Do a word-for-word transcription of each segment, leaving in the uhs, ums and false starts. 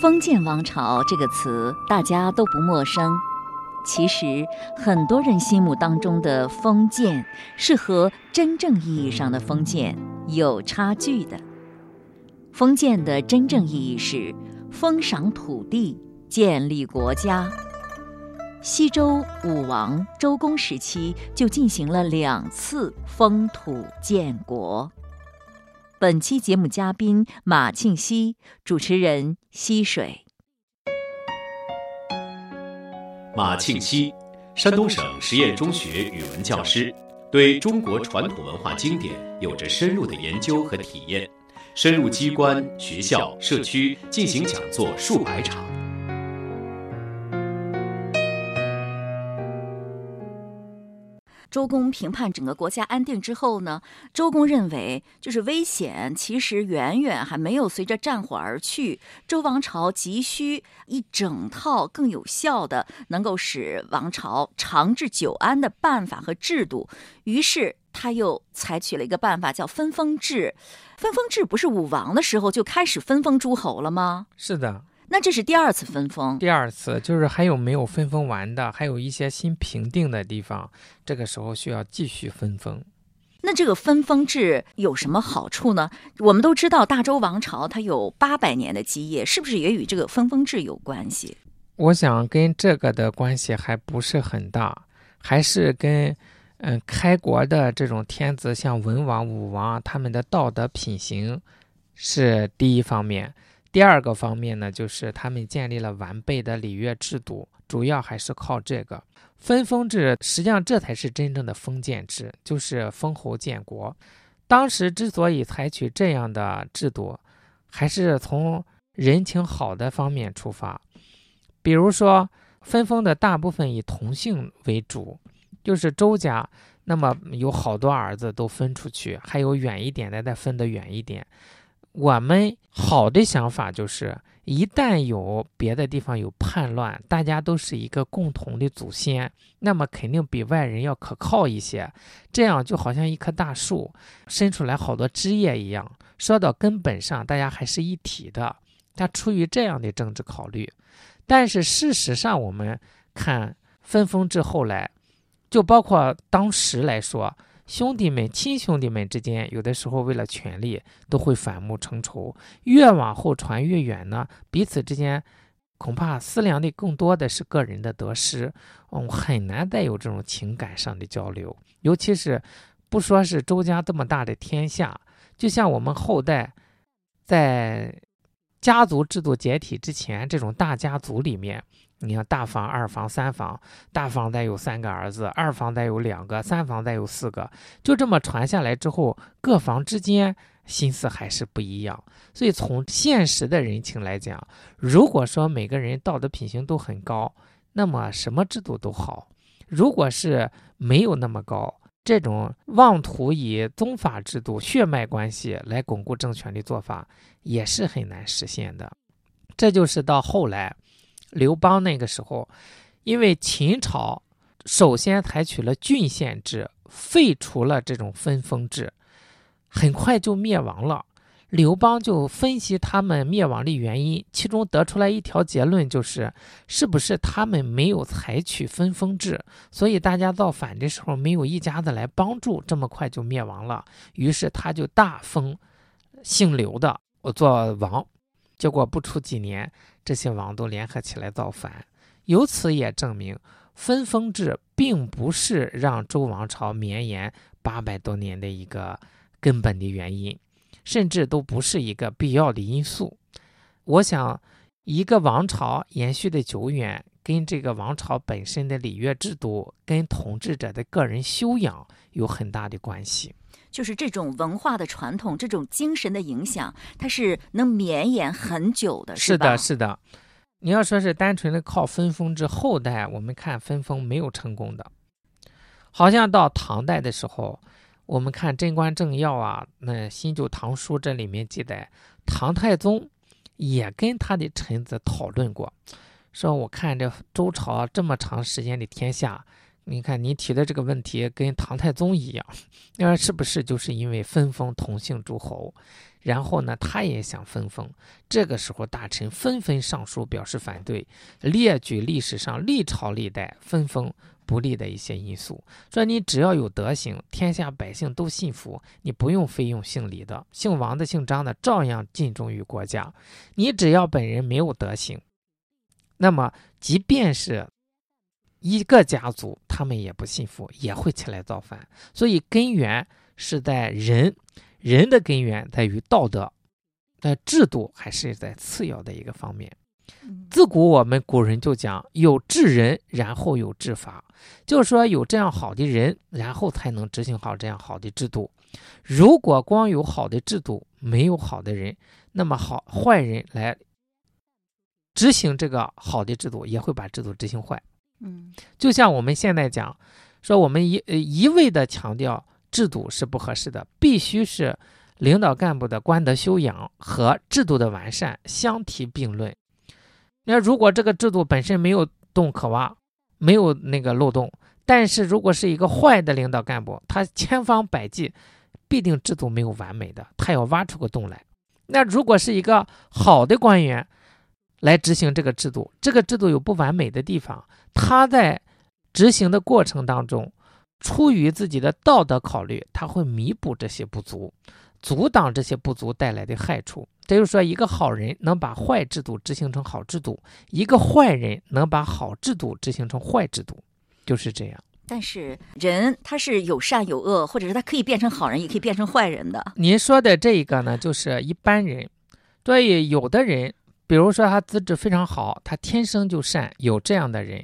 封建王朝这个词大家都不陌生，其实很多人心目当中的封建是和真正意义上的封建有差距的。封建的真正意义是封赏土地，建立国家。西周武王、周公时期就进行了两次封土建国。本期节目嘉宾马庆西，主持人溪水。马庆西，山东省实验中学语文教师，对中国传统文化经典有着深入的研究和体验，深入机关、学校、社区进行讲座数百场。周公评判整个国家安定之后呢，周公认为就是危险其实远远还没有随着战火而去，周王朝急需一整套更有效的能够使王朝长治久安的办法和制度，于是他又采取了一个办法叫分封制。分封制不是武王的时候就开始分封诸侯了吗？是的。那这是第二次分封，第二次就是还有没有分封完的，还有一些新评定的地方，这个时候需要继续分封。那这个分封制有什么好处呢？我们都知道大周王朝它有八百年的基业，是不是也与这个分封制有关系？我想跟这个的关系还不是很大，还是跟嗯开国的这种天子，像文王、武王他们的道德品行是第一方面。第二个方面呢，就是他们建立了完备的礼乐制度，主要还是靠这个分封制。实际上这才是真正的封建制，就是封侯建国。当时之所以采取这样的制度，还是从人情好的方面出发。比如说分封的大部分以同姓为主，就是周家，那么有好多儿子都分出去，还有远一点的再分得远一点。我们好的想法就是一旦有别的地方有叛乱，大家都是一个共同的祖先，那么肯定比外人要可靠一些，这样就好像一棵大树伸出来好多枝叶一样，说到根本上大家还是一体的，它出于这样的政治考虑。但是事实上我们看分封制后来，就包括当时来说，兄弟们、亲兄弟们之间，有的时候为了权力都会反目成仇，越往后传越远呢，彼此之间恐怕思量的更多的是个人的得失，嗯，很难再有这种情感上的交流。尤其是不说是周家这么大的天下，就像我们后代在家族制度解体之前，这种大家族里面，你看大房、二房、三房，大房再有三个儿子，二房再有两个，三房再有四个，就这么传下来之后，各房之间心思还是不一样。所以从现实的人情来讲，如果说每个人道德品行都很高，那么什么制度都好。如果是没有那么高，这种妄图以宗法制度、血脉关系来巩固政权的做法也是很难实现的。这就是到后来刘邦那个时候，因为秦朝首先采取了郡县制，废除了这种分封制，很快就灭亡了。刘邦就分析他们灭亡的原因，其中得出来一条结论，就是是不是他们没有采取分封制，所以大家造反的时候没有一家子来帮助，这么快就灭亡了。于是他就大封姓刘的我做王，结果不出几年，这些王都联合起来造反。由此也证明，分封制并不是让周王朝绵延八百多年的一个根本的原因，甚至都不是一个必要的因素。我想，一个王朝延续的久远，跟这个王朝本身的礼乐制度、跟统治者的个人修养有很大的关系。就是这种文化的传统，这种精神的影响，它是能绵延很久的，是吧？是的，是的。你要说是单纯的靠分封制，后代我们看分封没有成功的，好像到唐代的时候，我们看《贞观政要》啊，那新旧唐书这里面记载，唐太宗也跟他的臣子讨论过，说我看这周朝这么长时间的天下，你看你提的这个问题跟唐太宗一样，那是不是就是因为分封同姓诸侯，然后呢他也想分封，这个时候大臣纷纷上书表示反对，列举历史上历朝历代分封不利的一些因素，说你只要有德行，天下百姓都信服，你不用非用姓李的、姓王的、姓张的照样尽忠于国家，你只要本人没有德行，那么即便是一个家族，他们也不信服，也会起来造反。所以根源是在人，人的根源在于道德，但制度还是在次要的一个方面。自古我们古人就讲有治人然后有治法，就是说有这样好的人，然后才能执行好这样好的制度。如果光有好的制度没有好的人，那么好坏人来执行这个好的制度，也会把制度执行坏。嗯，就像我们现在讲说，我们一一味的强调制度是不合适的，必须是领导干部的官德修养和制度的完善相提并论。那如果这个制度本身没有洞可挖，没有那个漏洞，但是如果是一个坏的领导干部，他千方百计，必定制度没有完美的，他要挖出个洞来。那如果是一个好的官员来执行这个制度，这个制度有不完美的地方，他在执行的过程当中，出于自己的道德考虑，他会弥补这些不足，阻挡这些不足带来的害处。这就是说，一个好人能把坏制度执行成好制度，一个坏人能把好制度执行成坏制度，就是这样。但是人他是有善有恶，或者是他可以变成好人，也可以变成坏人的。您说的这一个呢，就是一般人。所以有的人，比如说他资质非常好，他天生就善，有这样的人。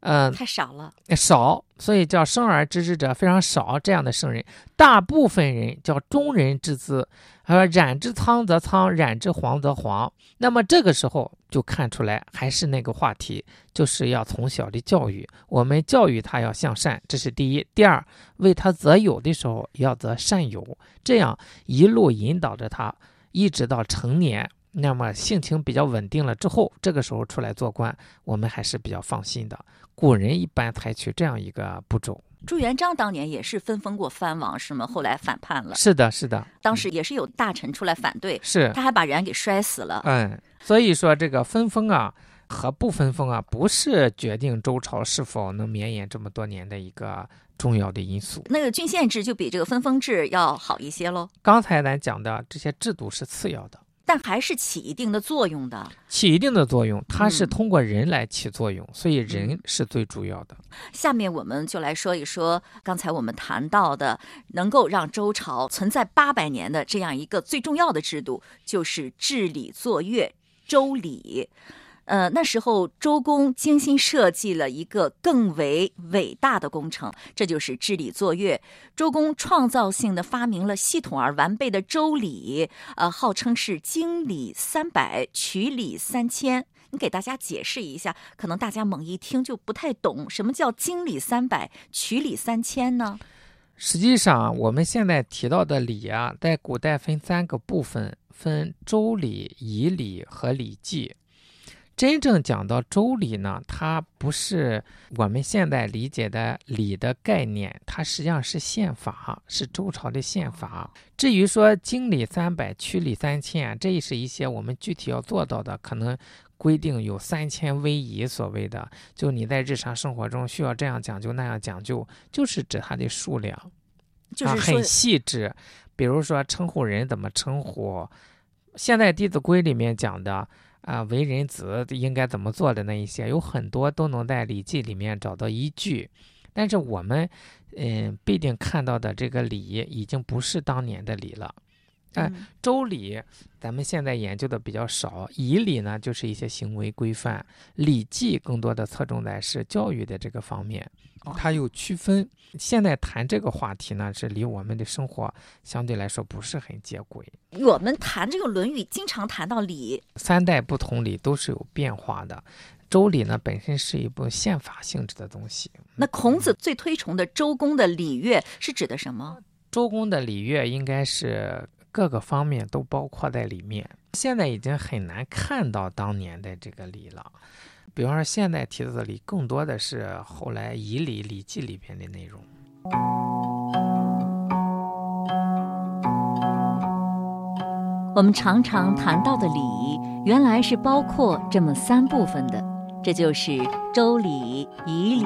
嗯、呃，太少了，少，所以叫生而知之者非常少，这样的圣人，大部分人叫中人之资。他说：“染之苍则苍，染之黄则黄。”那么这个时候就看出来，还是那个话题，就是要从小的教育，我们教育他要向善，这是第一。第二，为他择友的时候要择善友，这样一路引导着他，一直到成年。那么性情比较稳定了之后，这个时候出来做官，我们还是比较放心的。古人一般采取这样一个步骤。朱元璋当年也是分封过藩王，是吗？后来反叛了。是的，是的。当时也是有大臣出来反对，是他还把人给摔死了。嗯，所以说这个分封啊和不分封啊，不是决定周朝是否能绵延这么多年的一个重要的因素。那个郡县制就比这个分封制要好一些喽。刚才咱讲的这些制度是次要的。但还是起一定的作用的，起一定的作用，它是通过人来起作用、嗯、所以人是最主要的。下面我们就来说一说刚才我们谈到的能够让周朝存在八百年的这样一个最重要的制度，就是治理作乐周礼。呃，那时候周公精心设计了一个更为伟大的工程，这就是治理作乐。周公创造性的发明了系统而完备的周礼，呃，号称是经礼三百，曲礼三千。你给大家解释一下，可能大家猛一听就不太懂，什么叫经礼三百，曲礼三千呢？实际上，我们现在提到的礼啊，在古代分三个部分，分周礼、仪礼和礼记。真正讲到周礼呢，它不是我们现在理解的礼的概念，它实际上是宪法，是周朝的宪法。至于说经礼三百，曲礼三千，这是一些我们具体要做到的，可能规定有三千威仪，所谓的就你在日常生活中需要这样讲究那样讲究，就是指它的数量，就是、啊、很细致。比如说称呼人怎么称呼，现在《弟子规》里面讲的啊，为人子应该怎么做的那一些，有很多都能在《礼记》里面找到依据。但是我们，嗯，必定看到的这个礼已经不是当年的礼了。哎、呃，周礼咱们现在研究的比较少，仪礼呢就是一些行为规范，礼记更多的侧重在是教育的这个方面，它有区分。现在谈这个话题呢，是离我们的生活相对来说不是很接轨。我们谈这个《论语》，经常谈到礼，三代不同礼都是有变化的。周礼呢本身是一部宪法性质的东西。那孔子最推崇的周公的礼乐是指的什么？周公的礼乐应该是各个方面都包括在里面。现在已经很难看到当年的这个礼了。比方说现代题字里更多的是后来以礼礼记里边的内容。我们常常谈到的礼，原来是包括这么三部分的，这就是周礼、仪礼、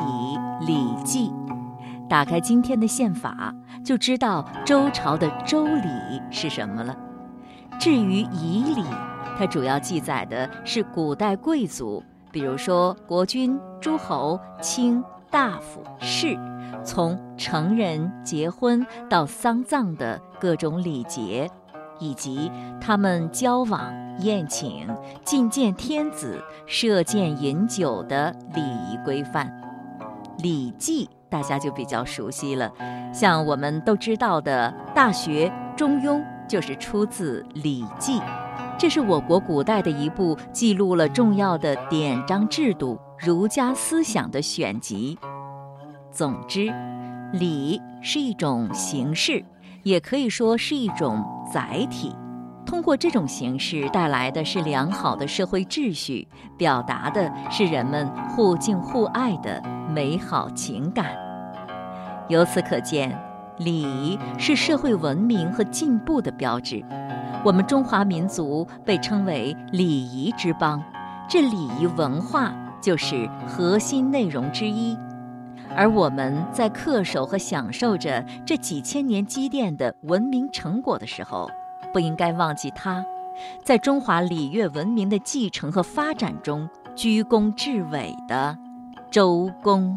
礼记。打开今天的宪法，就知道周朝的周礼是什么了。至于仪礼，它主要记载的是古代贵族，比如说国君、诸侯、卿、大夫、士，从成人、结婚到丧葬的各种礼节，以及他们交往、宴请、觐见天子、射箭、饮酒的礼仪规范。礼记大家就比较熟悉了，像我们都知道的《大学》《中庸》就是出自《礼记》，这是我国古代的一部记录了重要的典章制度、儒家思想的选集。总之，礼是一种形式，也可以说是一种载体。通过这种形式带来的是良好的社会秩序，表达的是人们互敬互爱的美好情感。由此可见，礼仪是社会文明和进步的标志。我们中华民族被称为礼仪之邦，这礼仪文化就是核心内容之一。而我们在恪守和享受着这几千年积淀的文明成果的时候，不应该忘记它，在中华礼乐文明的继承和发展中居功至伟的周公。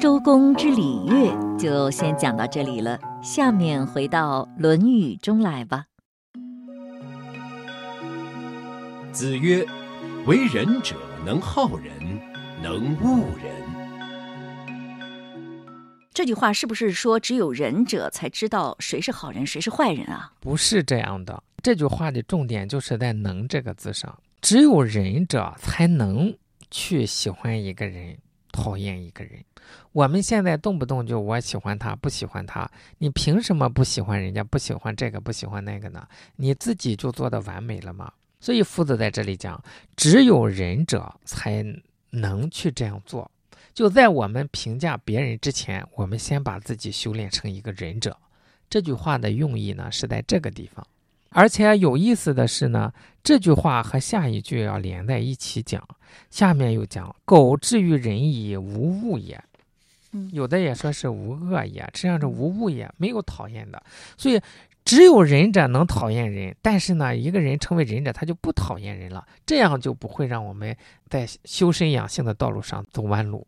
周公之礼乐就先讲到这里了，下面回到《论语》中来吧。子曰：为人者，能好人，能恶人。这句话是不是说只有仁者才知道谁是好人谁是坏人啊？不是这样的，这句话的重点就是在能这个字上，只有仁者才能去喜欢一个人，讨厌一个人。我们现在动不动就我喜欢他不喜欢他，你凭什么不喜欢人家，不喜欢这个不喜欢那个呢？你自己就做得完美了吗？所以夫子在这里讲，只有仁者才能去这样做。就在我们评价别人之前，我们先把自己修炼成一个仁者。这句话的用意呢，是在这个地方。而且有意思的是呢，这句话和下一句要连在一起讲。下面又讲，苟至于仁矣，无恶也。有的也说是无恶也，实际上是无恶也，没有讨厌的。所以只有仁者能讨厌人，但是呢，一个人成为仁者，他就不讨厌人了，这样就不会让我们在修身养性的道路上走弯路。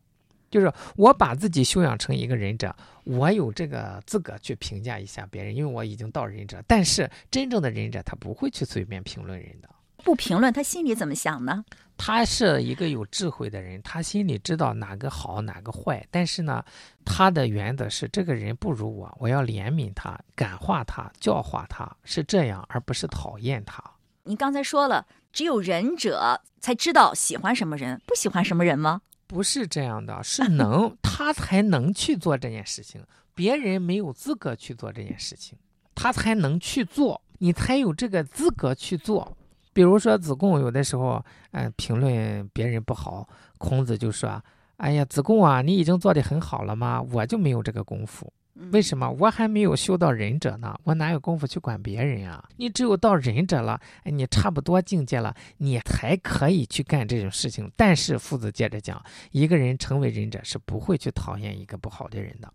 就是我把自己修养成一个仁者，我有这个资格去评价一下别人，因为我已经到仁者。但是真正的仁者，他不会去随便评论人的。不评论，他心里怎么想呢？他是一个有智慧的人，他心里知道哪个好哪个坏，但是呢，他的原则是这个人不如我，我要怜悯他，感化他，教化他，是这样，而不是讨厌他。你刚才说了，只有仁者才知道喜欢什么人不喜欢什么人吗？不是这样的，是能他才能去做这件事情，别人没有资格去做这件事情，他才能去做，你才有这个资格去做。比如说子贡有的时候、呃、评论别人不好，孔子就说，哎呀子贡啊，你已经做得很好了吗？我就没有这个功夫。为什么？我还没有修到仁者呢，我哪有功夫去管别人啊？你只有到仁者了、哎、你差不多境界了，你才可以去干这种事情。但是夫子接着讲，一个人成为仁者是不会去讨厌一个不好的人的。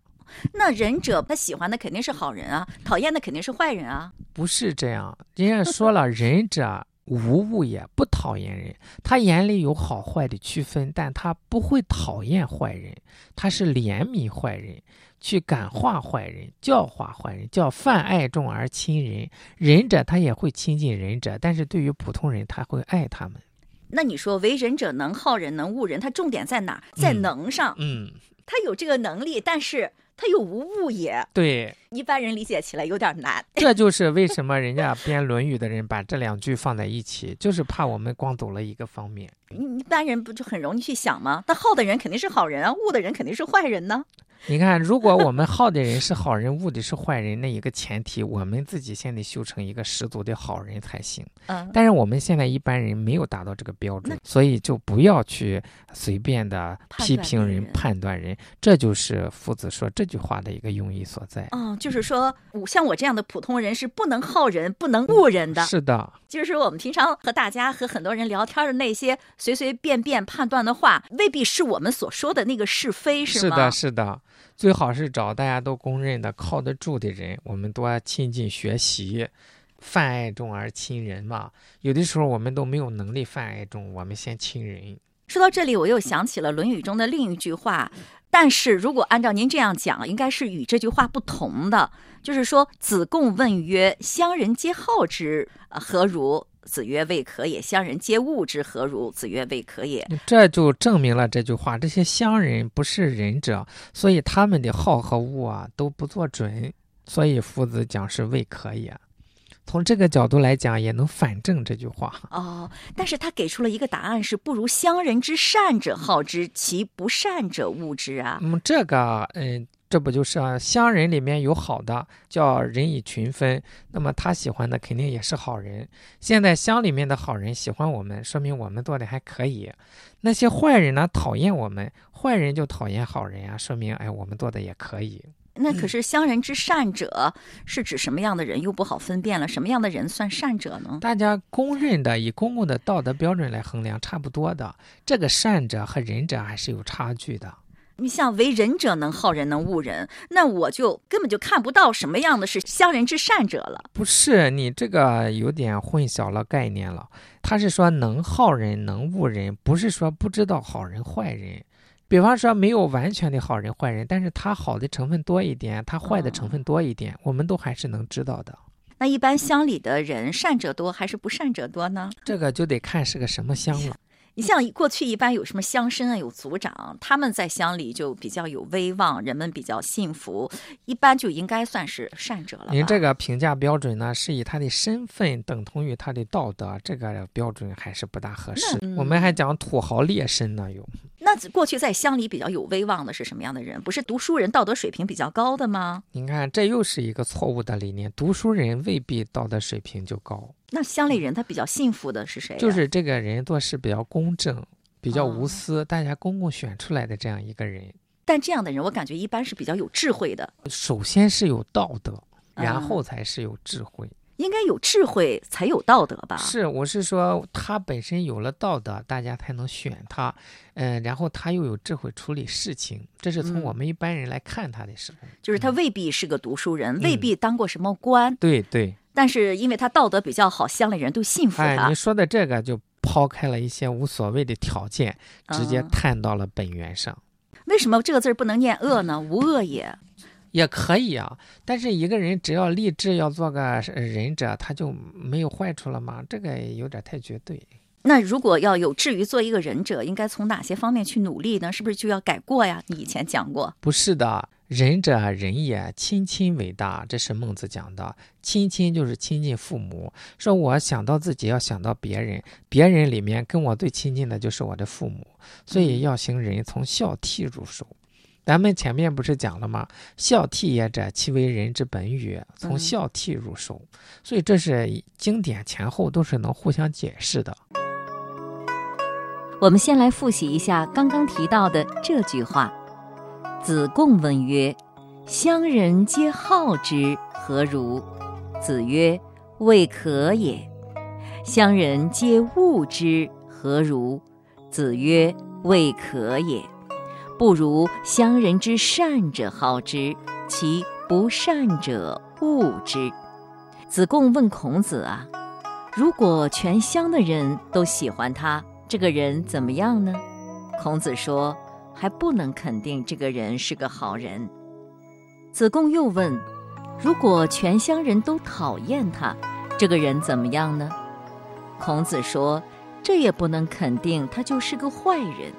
那仁者他喜欢的肯定是好人啊，讨厌的肯定是坏人啊？不是这样，人家说了仁者无恶也，不讨厌人，他眼里有好坏的区分，但他不会讨厌坏人，他是怜悯坏人，去感化坏人，教化坏人，叫泛爱众而亲仁。仁者他也会亲近仁者，但是对于普通人他会爱他们。那你说为仁者能好人能恶人，他重点在哪？在能上。嗯，嗯他有这个能力，但是他又无物也。对，一般人理解起来有点难。这就是为什么人家编《论语》的人把这两句放在一起，就是怕我们光走了一个方面。一般人不就很容易去想吗？那好的人肯定是好人啊，恶的人肯定是坏人呢。你看，如果我们好的人是好人，恶的是坏人，那一个前提，我们自己先得修成一个十足的好人才行。嗯，但是我们现在一般人没有达到这个标准，所以就不要去随便的批评人、判断人。这就是夫子说这句话的一个用意所在。嗯，就是说，像我这样的普通人是不能好人、不能恶人的。是的，就是我们平常和大家、和很多人聊天的那些随随便便判断的话，未必是我们所说的那个是非，是吗？是的，是的。最好是找大家都公认的靠得住的人，我们多亲近学习，泛爱众而亲仁嘛。有的时候我们都没有能力泛爱众，我们先亲仁。说到这里，我又想起了《论语》中的另一句话，但是如果按照您这样讲，应该是与这句话不同的，就是说子贡问曰：乡人皆好之何如？子曰：未可也。乡人皆恶之何如？子曰：未可也。这就证明了这句话，这些乡人不是仁者，所以他们的好和恶啊都不做准，所以夫子讲是未可也。从这个角度来讲，也能反证这句话。哦，但是他给出了一个答案，是不如乡人之善者好之，其不善者恶之啊。嗯，这个嗯。这不就是啊？乡人里面有好的，叫人以群分，那么他喜欢的肯定也是好人。现在乡里面的好人喜欢我们，说明我们做的还可以。那些坏人呢，讨厌我们，坏人就讨厌好人啊，说明哎，我们做的也可以。那可是乡人之善者是指什么样的人又不好分辨了，什么样的人算善者呢？大家公认的以公共的道德标准来衡量差不多的，这个善者和仁者还是有差距的。你像为仁者能好人能恶人，那我就根本就看不到什么样的是乡人之善者了。不是，你这个有点混淆了概念了。他是说能好人能恶人，不是说不知道好人坏人。比方说没有完全的好人坏人，但是他好的成分多一点，他坏的成分多一点，嗯，我们都还是能知道的。那一般乡里的人善者多还是不善者多呢？这个就得看是个什么乡了。你像过去一般有什么乡绅啊，有族长，他们在乡里就比较有威望，人们比较信服，一般就应该算是善者了吧。您这个评价标准呢，是以他的身份等同于他的道德，这个标准还是不大合适。嗯，我们还讲土豪劣绅呢。有那过去在乡里比较有威望的是什么样的人？不是读书人道德水平比较高的吗？您看，这又是一个错误的理念，读书人未必道德水平就高。那乡里人他比较信服的是谁啊？就是这个人做事比较公正，比较无私，哦，大家公共选出来的这样一个人。但这样的人我感觉一般是比较有智慧的。首先是有道德，然后才是有智慧。嗯，应该有智慧才有道德吧？是，我是说他本身有了道德，大家才能选他。嗯，呃，然后他又有智慧处理事情，这是从我们一般人来看他的时候，嗯，就是他未必是个读书人，嗯，未必当过什么官。嗯，对对。但是因为他道德比较好，乡里人都信服他。哎，你说的这个就抛开了一些无所谓的条件，直接探到了本源上。嗯，为什么这个字不能念恶呢？无恶也。也可以啊，但是一个人只要立志要做个仁者，他就没有坏处了吗？这个有点太绝对。那如果要有志于做一个仁者，应该从哪些方面去努力呢？是不是就要改过呀？你以前讲过。不是的，仁者仁也，亲亲为大，这是孟子讲的。亲亲就是亲近父母，说我想到自己要想到别人，别人里面跟我最亲近的就是我的父母，所以要行仁，从孝悌入手。咱们前面不是讲了吗？孝悌也者，其为人之本与，从孝悌入手。嗯，所以这是经典前后都是能互相解释的。我们先来复习一下刚刚提到的这句话：子贡问曰：乡人皆好之何如？子曰：未可也。乡人皆恶之何如？子曰：未可也。不如乡人之善者好之，其不善者恶之。子贡问孔子啊，如果全乡的人都喜欢他，这个人怎么样呢？孔子说，还不能肯定这个人是个好人。子贡又问，如果全乡人都讨厌他，这个人怎么样呢？孔子说，这也不能肯定他就是个坏人。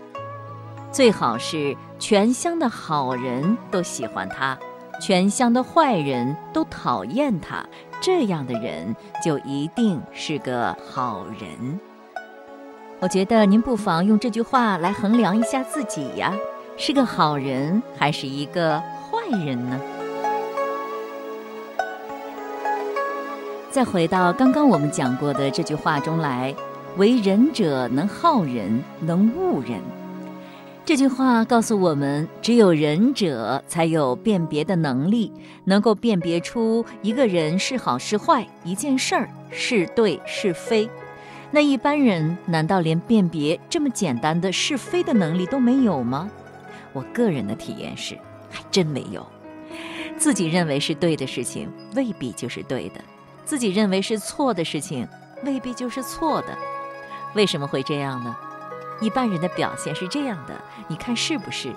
最好是全乡的好人都喜欢他，全乡的坏人都讨厌他，这样的人就一定是个好人。我觉得您不妨用这句话来衡量一下自己呀，是个好人还是一个坏人呢？再回到刚刚我们讲过的这句话中来，为人者能好人，能恶人。这句话告诉我们，只有仁者才有辨别的能力，能够辨别出一个人是好是坏，一件事儿是对是非。那一般人难道连辨别这么简单的是非的能力都没有吗？我个人的体验是，还真没有。自己认为是对的事情，未必就是对的；自己认为是错的事情，未必就是错的。为什么会这样呢？一般人的表现是这样的，你看是不是？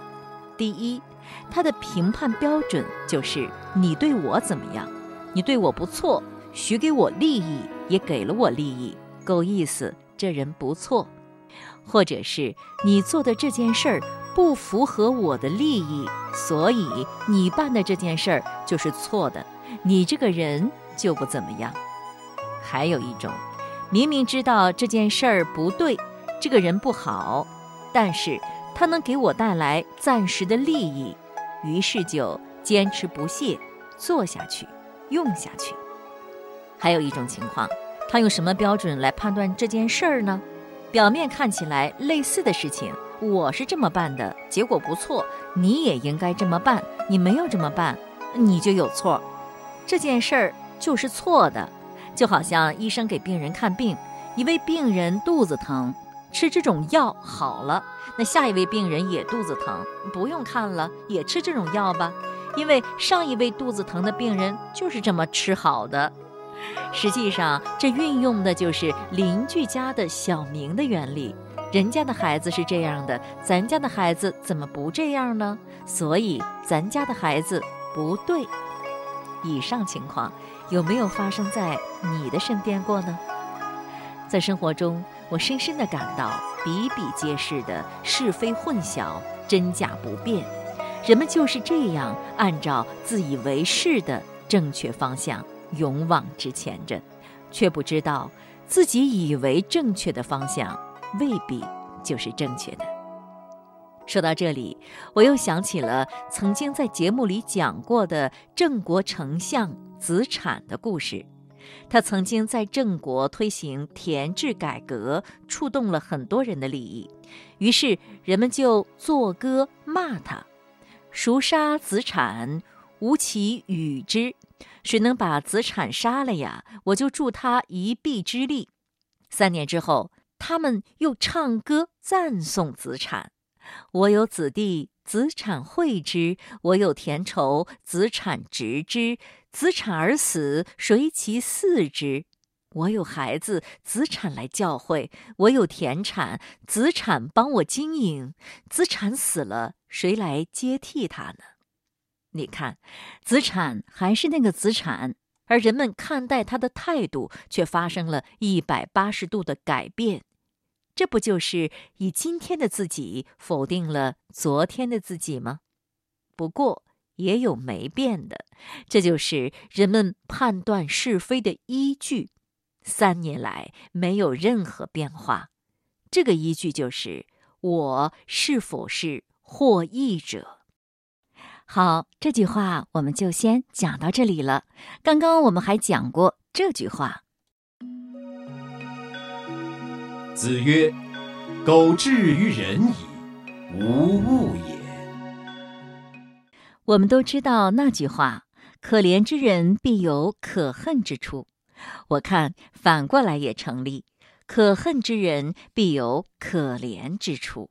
第一，他的评判标准就是你对我怎么样，你对我不错，许给我利益，也给了我利益，够意思，这人不错。或者是你做的这件事儿不符合我的利益，所以你办的这件事儿就是错的，你这个人就不怎么样。还有一种，明明知道这件事儿不对，这个人不好，但是他能给我带来暂时的利益，于是就坚持不懈，做下去，用下去。还有一种情况，他用什么标准来判断这件事儿呢？表面看起来类似的事情，我是这么办的，结果不错，你也应该这么办，你没有这么办，你就有错，这件事儿就是错的。就好像医生给病人看病，一位病人肚子疼，吃这种药好了，那下一位病人也肚子疼，不用看了，也吃这种药吧，因为上一位肚子疼的病人就是这么吃好的。实际上这运用的就是邻居家的小明的原理，人家的孩子是这样的，咱家的孩子怎么不这样呢？所以咱家的孩子不对。以上情况有没有发生在你的身边过呢？在生活中，我深深地感到比比皆是的是非混淆，真假不辨，人们就是这样按照自以为是的正确方向勇往直前着，却不知道自己以为正确的方向未必就是正确的。说到这里，我又想起了曾经在节目里讲过的郑国丞相子产的故事。他曾经在郑国推行田制改革，触动了很多人的利益，于是人们就作歌骂他：孰杀子产，吾其与之。谁能把子产杀了呀，我就助他一臂之力。三年之后，他们又唱歌赞颂子产：我有子弟，子产惠之；我有田畴，子产直之；子产而死，谁其嗣之？我有孩子，子产来教诲；我有田产，子产帮我经营；子产死了，谁来接替他呢？你看，子产还是那个子产，而人们看待他的态度却发生了一百八十度的改变。这不就是以今天的自己否定了昨天的自己吗？不过也有没变的，这就是人们判断是非的依据。三年来没有任何变化，这个依据就是我是否是获益者。好，这句话我们就先讲到这里了。刚刚我们还讲过这句话：子曰，苟志于人矣，无物也。我们都知道那句话，可怜之人必有可恨之处。我看反过来也成立，可恨之人必有可怜之处。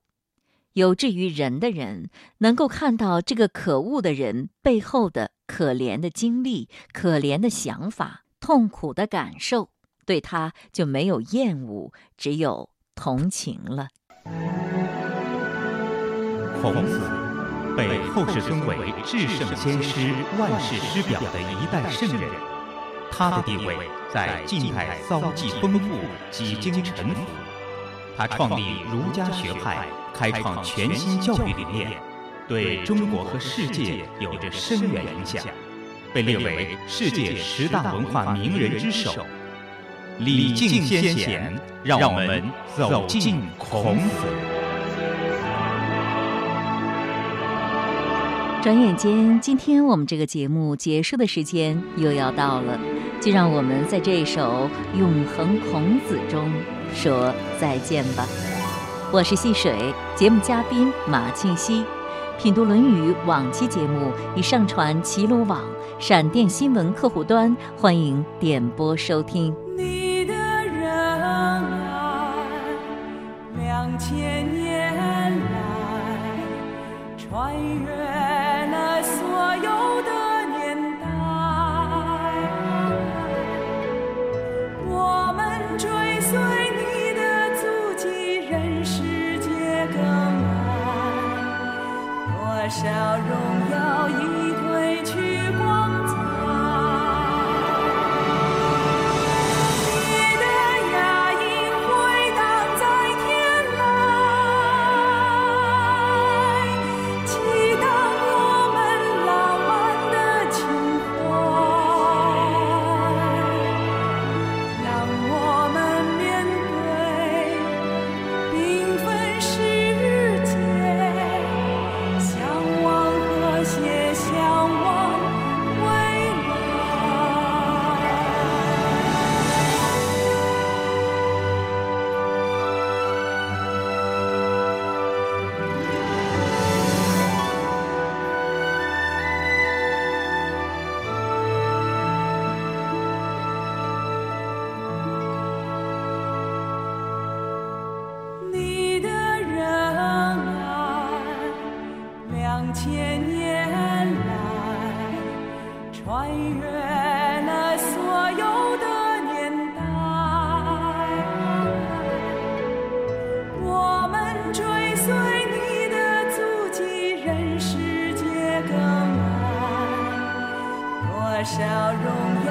有志于人的人，能够看到这个可恶的人背后的可怜的经历、可怜的想法、痛苦的感受，对他就没有厌恶，只有同情了。孔子被后世尊为至圣先师、万世师表的一代圣人，他的地位在近代遭际丰富，几经沉浮。他创立儒家学派，开创全新教育理念，对中国和世界有着深远影响，被列为世界十大文化名人之首。礼敬先贤，让我们走进孔子。转眼间，今天我们这个节目结束的时间又要到了，就让我们在这首《永恒孔子》中说再见吧。我是戏水，节目嘉宾马庆西。品读《论语》往期节目已上传齐鲁网、闪电新闻客户端，欢迎点播收听。你的仍然，两千年来穿越了所有的年代，我们追随你的足迹，任世界更爱，多少荣耀已褪去光彩。你的雅音回荡在天籁，激荡我们浪漫的情怀，让我们面对缤纷世界，向往和谐，向往未来。你的仁爱，两千年来穿越了所有的年代，我们追随你的足迹，任世界更爱，多少荣耀